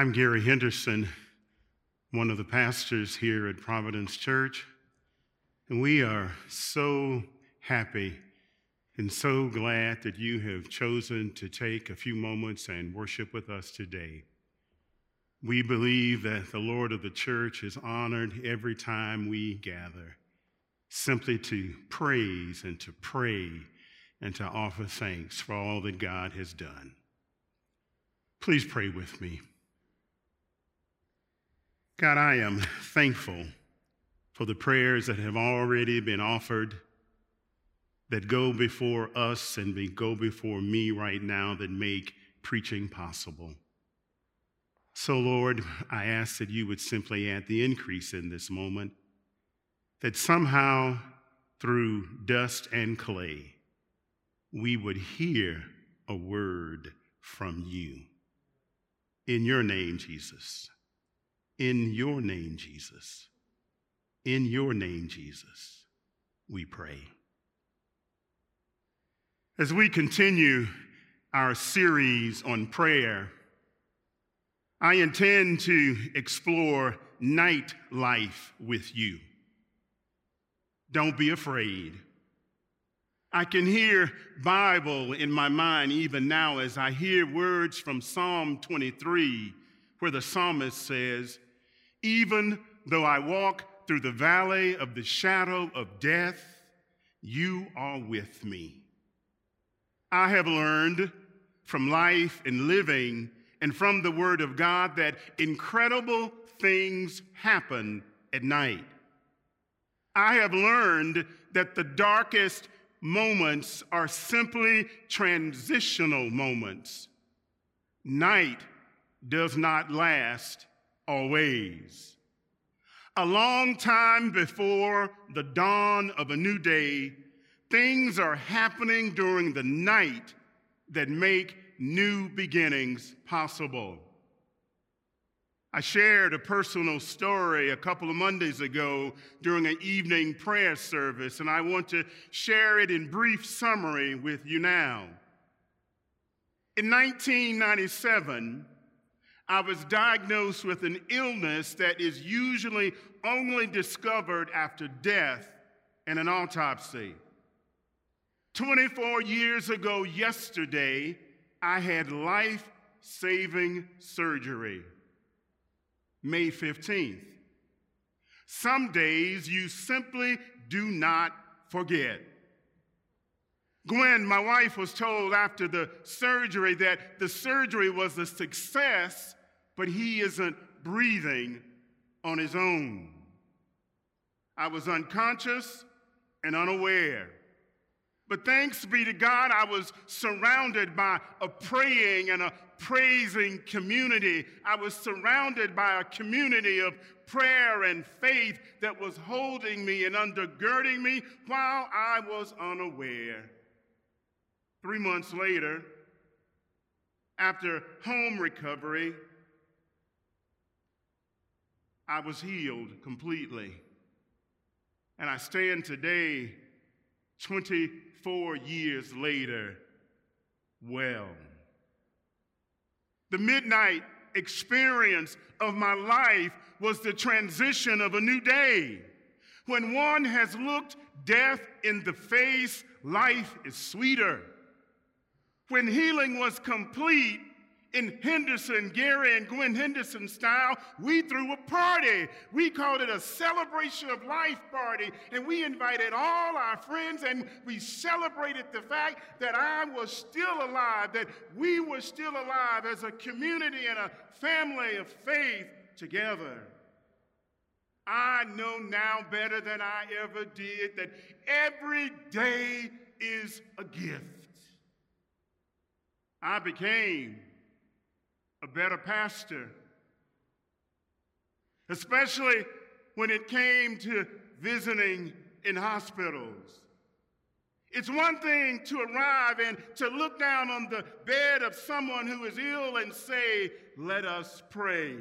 I'm Gary Henderson, one of the pastors here at Providence Church, and we are so happy and so glad that you have chosen to take a few moments and worship with us today. We believe that the Lord of the church is honored every time we gather, simply to praise and to pray and to offer thanks for all that God has done. Please pray with me. God, I am thankful for the prayers that have already been offered, that go before us and they go before me right now, that make preaching possible. So, Lord, I ask that you would simply add the increase in this moment, that somehow through dust and clay, we would hear a word from you. In your name, Jesus. In your name, Jesus. In your name, Jesus, we pray. As we continue our series on prayer, I intend to explore night life with you. Don't be afraid. I can hear Bible in my mind even now as I hear words from Psalm 23, where the psalmist says, "Even though I walk through the valley of the shadow of death, you are with me." I have learned from life and living and from the Word of God that incredible things happen at night. I have learned that the darkest moments are simply transitional moments. Night does not last always. A long time before the dawn of a new day, things are happening during the night that make new beginnings possible. I shared a personal story a couple of Mondays ago during an evening prayer service, and I want to share it in brief summary with you now. In 1997, I was diagnosed with an illness that is usually only discovered after death in an autopsy. 24 years ago yesterday, I had life-saving surgery. May 15th. Some days you simply do not forget. Gwen, my wife, was told after the surgery that the surgery was a success, but he isn't breathing on his own. I was unconscious and unaware. But thanks be to God, I was surrounded by a praying and a praising community. I was surrounded by a community of prayer and faith that was holding me and undergirding me while I was unaware. 3 months later, after home recovery, I was healed completely. And I stand today, 24 years later, well. The midnight experience of my life was the transition of a new day. When one has looked death in the face, life is sweeter. When healing was complete, in Henderson, Gary and Gwen Henderson style, we threw a party. We called it a celebration of life party, and we invited all our friends, and we celebrated the fact that I was still alive, that we were still alive as a community and a family of faith together. I know now better than I ever did that every day is a gift. I became a better pastor, especially when it came to visiting in hospitals. It's one thing to arrive and to look down on the bed of someone who is ill and say, "Let us pray."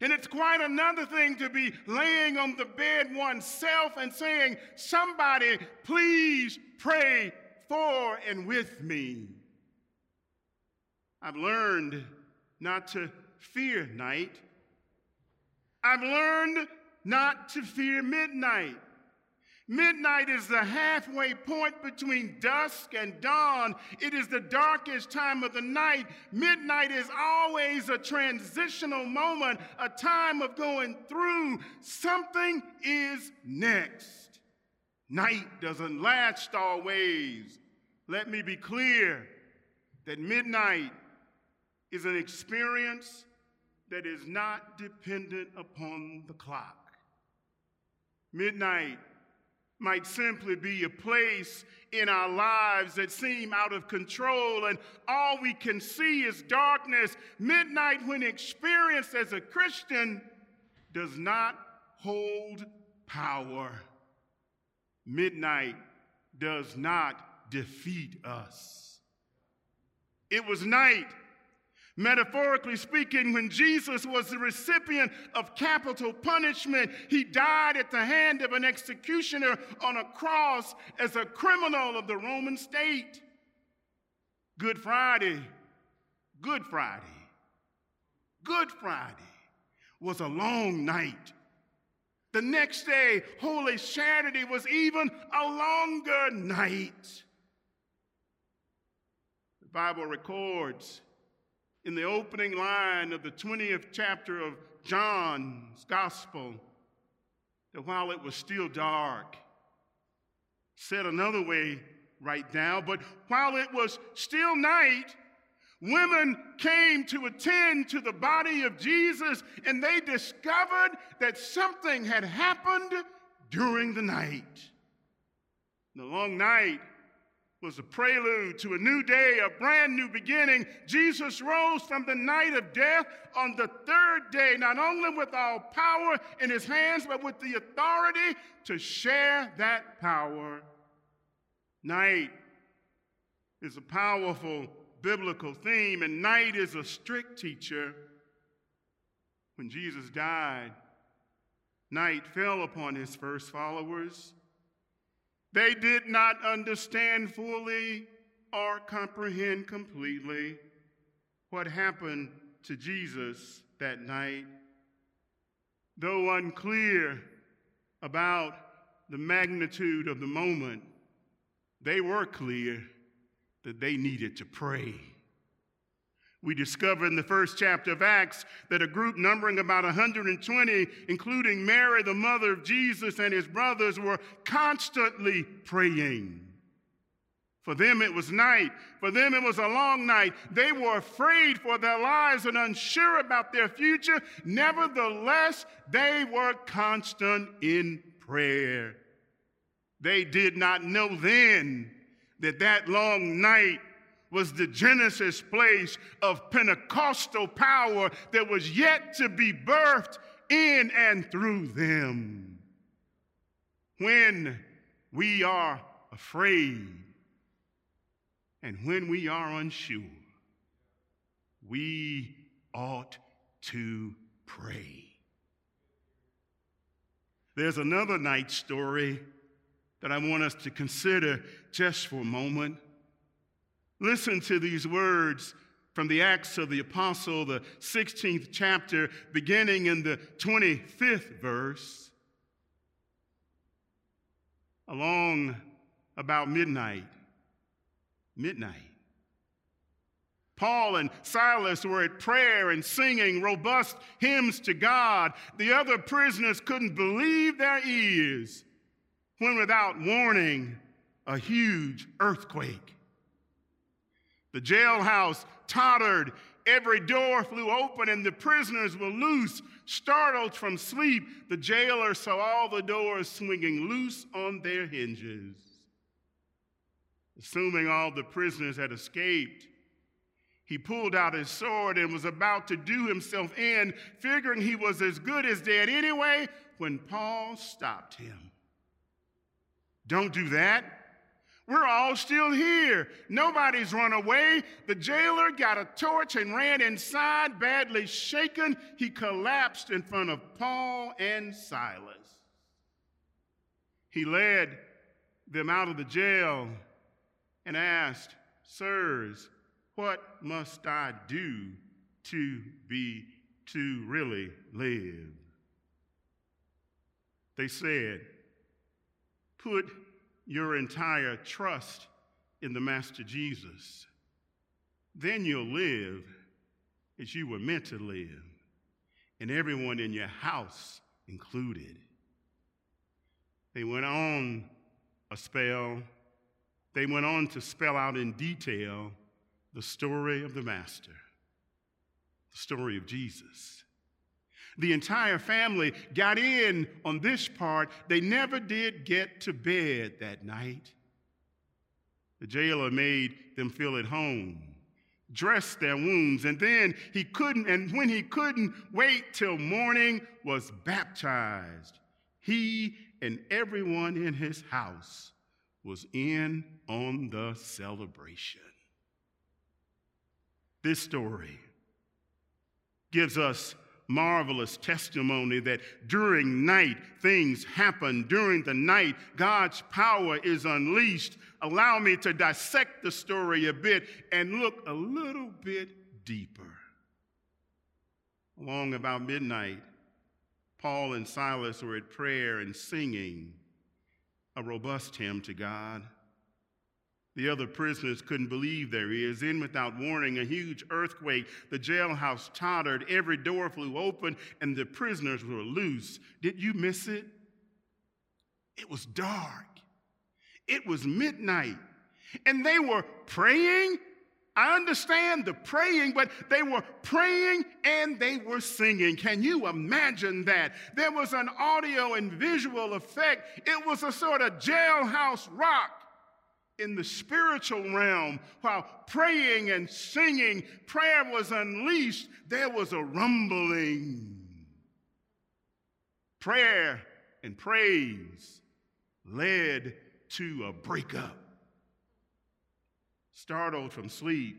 And it's quite another thing to be laying on the bed oneself and saying, "Somebody, please pray for and with me." I've learned not to fear night. I've learned not to fear midnight. Midnight is the halfway point between dusk and dawn. It is the darkest time of the night. Midnight is always a transitional moment, a time of going through. Something is next. Night doesn't last always. Let me be clear that midnight is an experience that is not dependent upon the clock. Midnight might simply be a place in our lives that seem out of control and all we can see is darkness. Midnight, when experienced as a Christian, does not hold power. Midnight does not defeat us. It was night, metaphorically speaking, when Jesus was the recipient of capital punishment. He died at the hand of an executioner on a cross as a criminal of the Roman state. Good Friday was a long night. The next day, Holy Saturday, was even a longer night. The Bible records in the opening line of the 20th chapter of John's Gospel, that while it was still dark, said another way right now, but while it was still night, women came to attend to the body of Jesus, and they discovered that something had happened during the night. The long night was a prelude to a new day, a brand new beginning. Jesus rose from the night of death on the third day, not only with all power in his hands, but with the authority to share that power. Night is a powerful biblical theme, and night is a strict teacher. When Jesus died, night fell upon his first followers. They did not understand fully or comprehend completely what happened to Jesus that night. Though unclear about the magnitude of the moment, they were clear that they needed to pray. We discover in the first chapter of Acts that a group numbering about 120, including Mary, the mother of Jesus, and his brothers, were constantly praying. For them, it was night. For them, it was a long night. They were afraid for their lives and unsure about their future. Nevertheless, they were constant in prayer. They did not know then that that long night was the genesis place of Pentecostal power that was yet to be birthed in and through them. When we are afraid and when we are unsure, we ought to pray. There's another night story that I want us to consider just for a moment. Listen to these words from the Acts of the Apostle, the 16th chapter, beginning in the 25th verse. Along about midnight, Paul and Silas were at prayer and singing robust hymns to God. The other prisoners couldn't believe their ears when, without warning, a huge earthquake. The jailhouse tottered, every door flew open, and the prisoners were loose. Startled from sleep, the jailer saw all the doors swinging loose on their hinges. Assuming all the prisoners had escaped, he pulled out his sword and was about to do himself in, figuring he was as good as dead anyway, when Paul stopped him. "Don't do that. We're all still here. Nobody's run away." The jailer got a torch and ran inside. Badly shaken, he collapsed in front of Paul and Silas. He led them out of the jail and asked, "Sirs, what must I do to really live. They said, put your entire trust in the Master Jesus. Then you'll live as you were meant to live, and everyone in your house included. They went on a spell. They went on to spell out in detail the story of the Master, the story of Jesus. The entire family got in on this part. They never did get to bed that night. The jailer made them feel at home, dressed their wounds, and when he couldn't wait till morning, was baptized. He and everyone in his house was in on the celebration. This story gives us marvelous testimony that during night, things happen. During the night, God's power is unleashed. Allow me to dissect the story a bit and look a little bit deeper. Along about midnight, Paul and Silas were at prayer and singing a robust hymn to God. The other prisoners couldn't believe their ears. Then, without warning, a huge earthquake. The jailhouse tottered. Every door flew open, and the prisoners were loose. Did you miss it? It was dark. It was midnight. And they were praying. I understand the praying, but they were praying and they were singing. Can you imagine that? There was an audio and visual effect. It was a sort of jailhouse rock in the spiritual realm. While praying and singing, prayer was unleashed. There was a rumbling. Prayer and praise led to a breakup. Startled from sleep,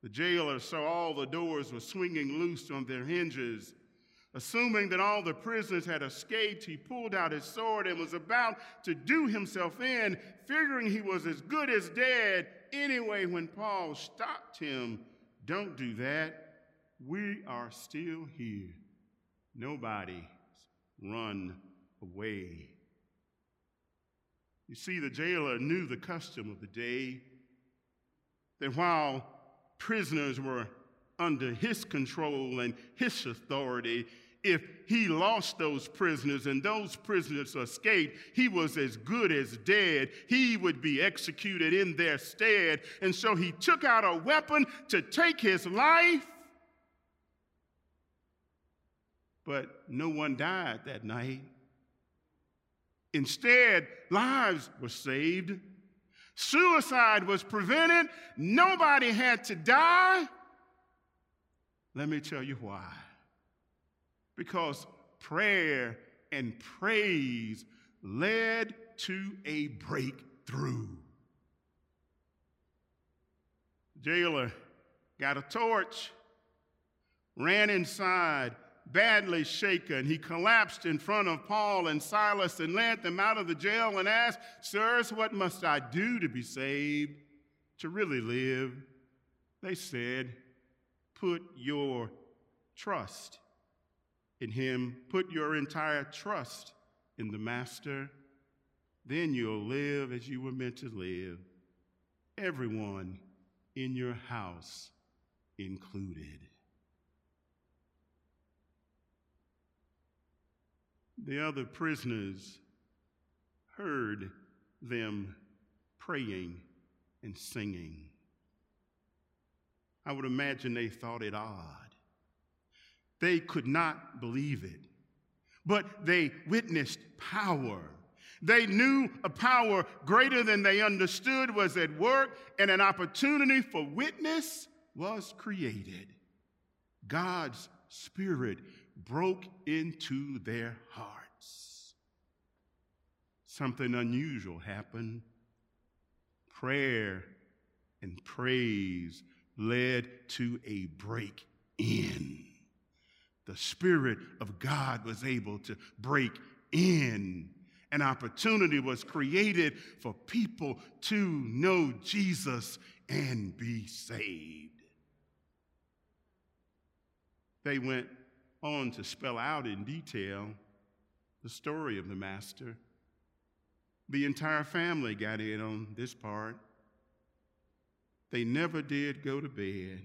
the jailer saw all the doors were swinging loose on their hinges. Assuming that all the prisoners had escaped, he pulled out his sword and was about to do himself in, figuring he was as good as dead. Anyway, when Paul stopped him, "Don't do that. We are still here. Nobody's run away." You see, the jailer knew the custom of the day, that while prisoners were under his control and his authority, if he lost those prisoners and those prisoners escaped, he was as good as dead. He would be executed in their stead. And so he took out a weapon to take his life. But no one died that night. Instead, lives were saved. Suicide was prevented. Nobody had to die. Let me tell you why. Because prayer and praise led to a breakthrough. The jailer got a torch, ran inside, badly shaken. He collapsed in front of Paul and Silas and led them out of the jail and asked, "Sirs, what must I do to be saved, to really live?" They said, "Put your trust in him. Put your entire trust in the Master. Then you'll live as you were meant to live, everyone in your house included." The other prisoners heard them praying and singing. I would imagine they thought it odd. They could not believe it, but they witnessed power. They knew a power greater than they understood was at work, and an opportunity for witness was created. God's Spirit broke into their hearts. Something unusual happened. Prayer and praise led to a break-in. The Spirit of God was able to break in. An opportunity was created for people to know Jesus and be saved. They went on to spell out in detail the story of the master. The entire family got in on this part. They never did go to bed.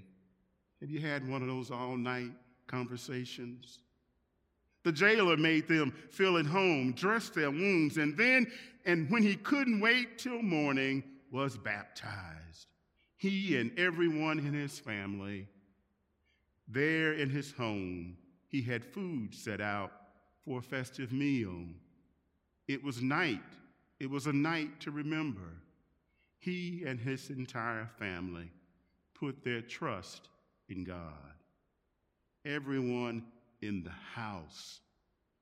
Have you had one of those all-night conversations? The jailer made them feel at home, dressed their wounds, and when he couldn't wait till morning, was baptized. He and everyone in his family, there in his home, he had food set out for a festive meal. It was night. It was a night to remember. He and his entire family put their trust in God. Everyone in the house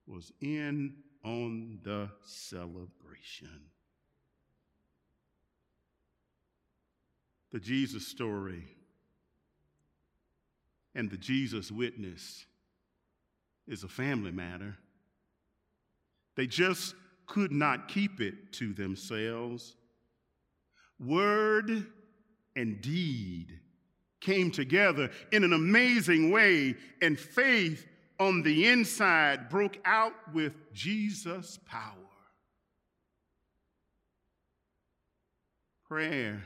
was in on the celebration. The Jesus story and the Jesus witness is a family matter. They just could not keep it to themselves. Word and deed came together in an amazing way, and faith on the inside broke out with Jesus' power. Prayer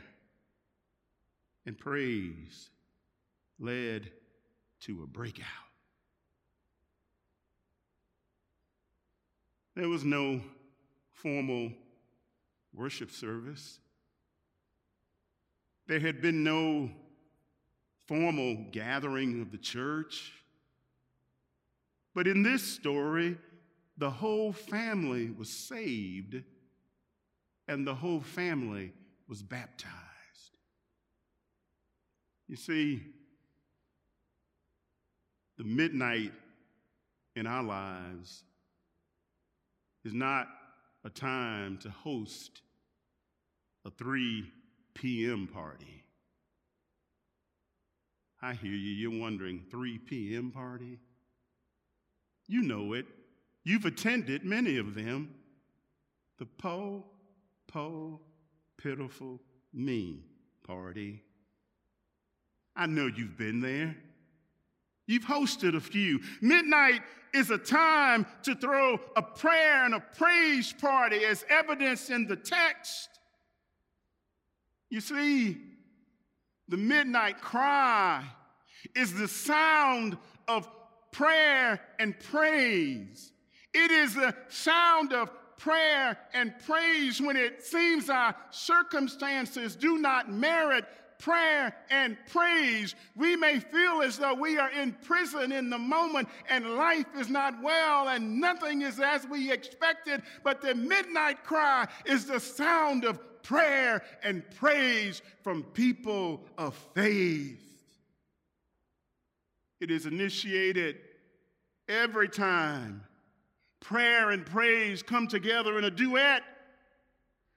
and praise led to a breakout. There was no formal worship service. There had been no formal gathering of the church. But in this story, the whole family was saved and the whole family was baptized. You see, the midnight in our lives is not a time to host a 3 p.m. party. I hear you. You're wondering, 3 p.m. party? You know it. You've attended many of them. The pitiful me party. I know you've been there. You've hosted a few. Midnight is a time to throw a prayer and a praise party, as evidenced in the text. You see, the midnight cry is the sound of prayer and praise. It is the sound of prayer and praise when it seems our circumstances do not merit prayer and praise. We may feel as though we are in prison in the moment and life is not well and nothing is as we expected, but the midnight cry is the sound of prayer and praise from people of faith. It is initiated every time prayer and praise come together in a duet.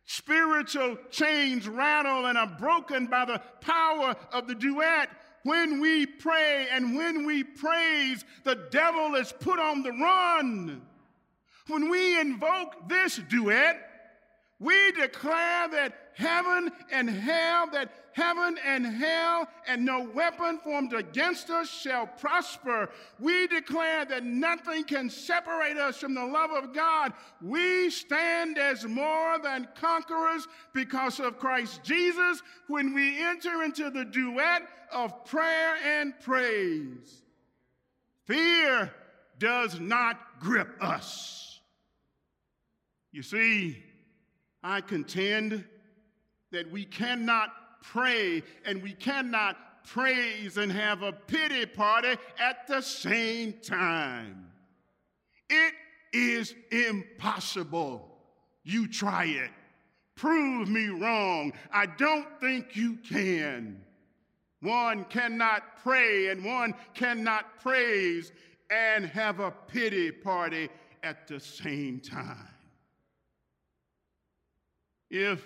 Spiritual chains rattle and are broken by the power of the duet. When we pray and when we praise, the devil is put on the run. When we invoke this duet, we declare that heaven and hell and no weapon formed against us shall prosper. We declare that nothing can separate us from the love of God. We stand as more than conquerors because of Christ Jesus when we enter into the duet of prayer and praise. Fear does not grip us. You see, I contend that we cannot pray and we cannot praise and have a pity party at the same time. It is impossible. You try it. Prove me wrong. I don't think you can. One cannot pray and one cannot praise and have a pity party at the same time. If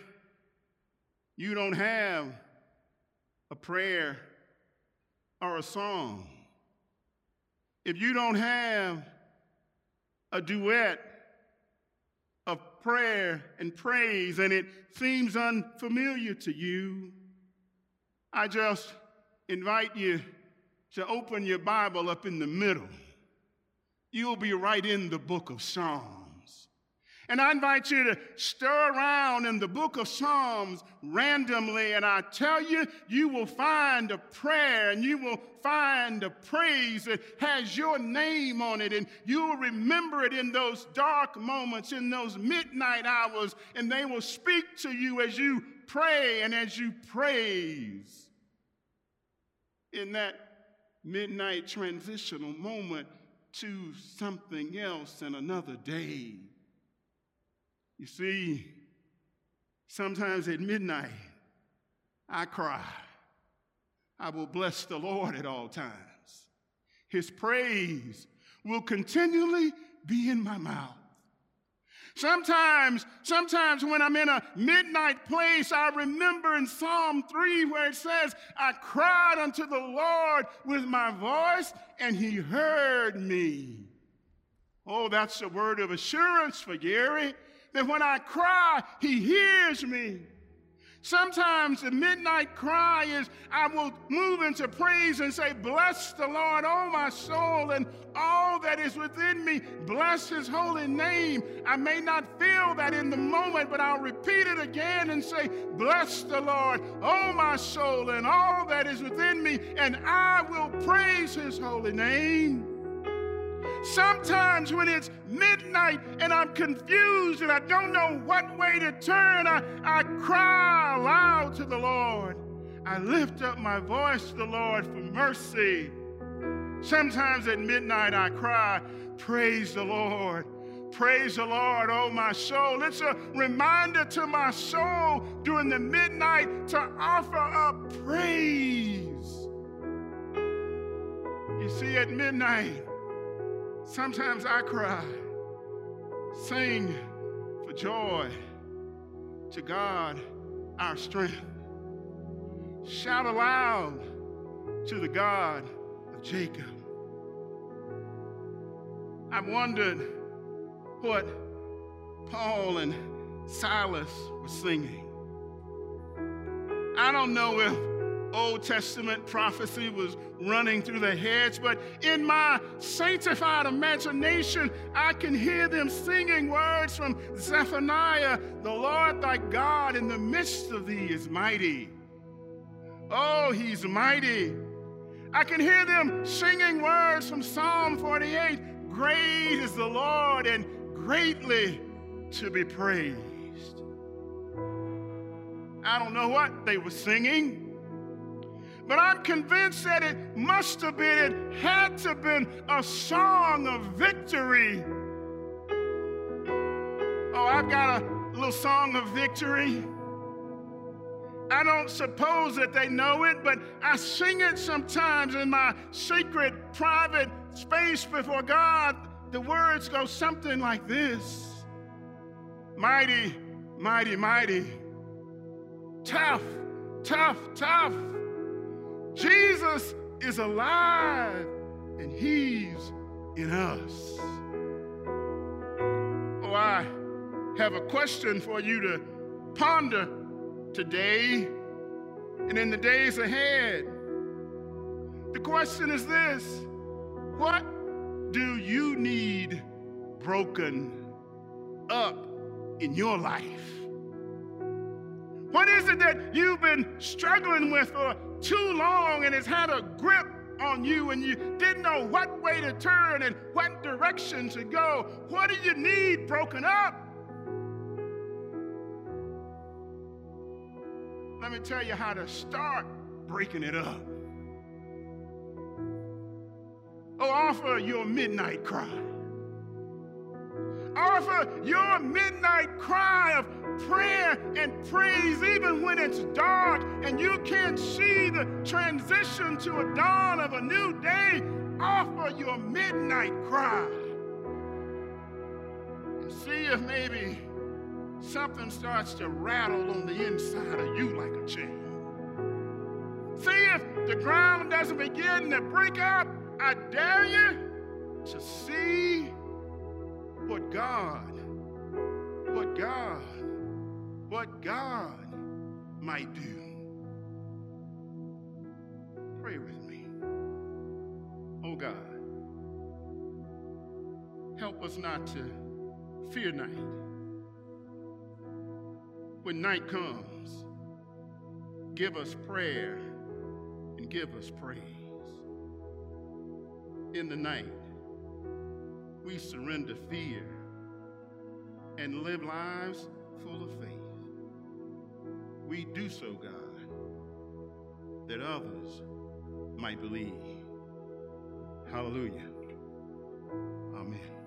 you don't have a prayer or a song, if you don't have a duet of prayer and praise and it seems unfamiliar to you, I just invite you to open your Bible up in the middle, you'll be right in the book of Psalms. And I invite you to stir around in the book of Psalms randomly, and I tell you, you will find a prayer and you will find a praise that has your name on it, and you'll remember it in those dark moments, in those midnight hours, and they will speak to you as you pray and as you praise. In that midnight transitional moment to something else and another day. You see, sometimes at midnight, I cry. I will bless the Lord at all times. His praise will continually be in my mouth. Sometimes when I'm in a midnight place, I remember in Psalm 3 where it says, I cried unto the Lord with my voice, and he heard me. Oh, that's a word of assurance for Gary, that when I cry, he hears me. Sometimes the midnight cry is, I will move into praise and say, bless the Lord, oh my soul, and all that is within me. Bless his holy name. I may not feel that in the moment, but I'll repeat it again and say, bless the Lord, oh my soul, and all that is within me, and I will praise his holy name. Sometimes when it's midnight and I'm confused and I don't know what way to turn, I cry aloud to the Lord. I lift up my voice to the Lord for mercy. Sometimes at midnight I cry, praise the Lord. Praise the Lord, oh my soul. It's a reminder to my soul during the midnight to offer up praise. You see, at midnight, sometimes I cry, sing for joy to God our strength. Shout aloud to the God of Jacob. I wondered what Paul and Silas were singing. I don't know if Old Testament prophecy was running through their heads, but in my sanctified imagination, I can hear them singing words from Zephaniah, the Lord thy God in the midst of thee is mighty. Oh, he's mighty. I can hear them singing words from Psalm 48, great is the Lord and greatly to be praised. I don't know what they were singing, but I'm convinced that it must have been, it had to have been a song of victory. Oh, I've got a little song of victory. I don't suppose that they know it, but I sing it sometimes in my secret, private space before God. The words go something like this. Mighty, mighty, mighty. Tough, tough, tough. Jesus is alive, and he's in us. Oh, I have a question for you to ponder today and in the days ahead. The question is this: what do you need broken up in your life? What is it that you've been struggling with for too long, and it's had a grip on you, and you didn't know what way to turn and what direction to go? What do you need broken up? Let me tell you how to start breaking it up. Oh, offer your midnight cry. Offer your midnight cry of prayer and praise, even when it's dark and you can't see the transition to a dawn of a new day. Offer your midnight cry and see if maybe something starts to rattle on the inside of you like a chain. See if the ground doesn't begin to break up. I dare you to see what God might do. Pray with me. God. Help us not to fear night. When night comes, give us prayer and give us praise. In the night, we surrender fear and live lives full of faith. We do so, God, that others might believe. Hallelujah. Amen.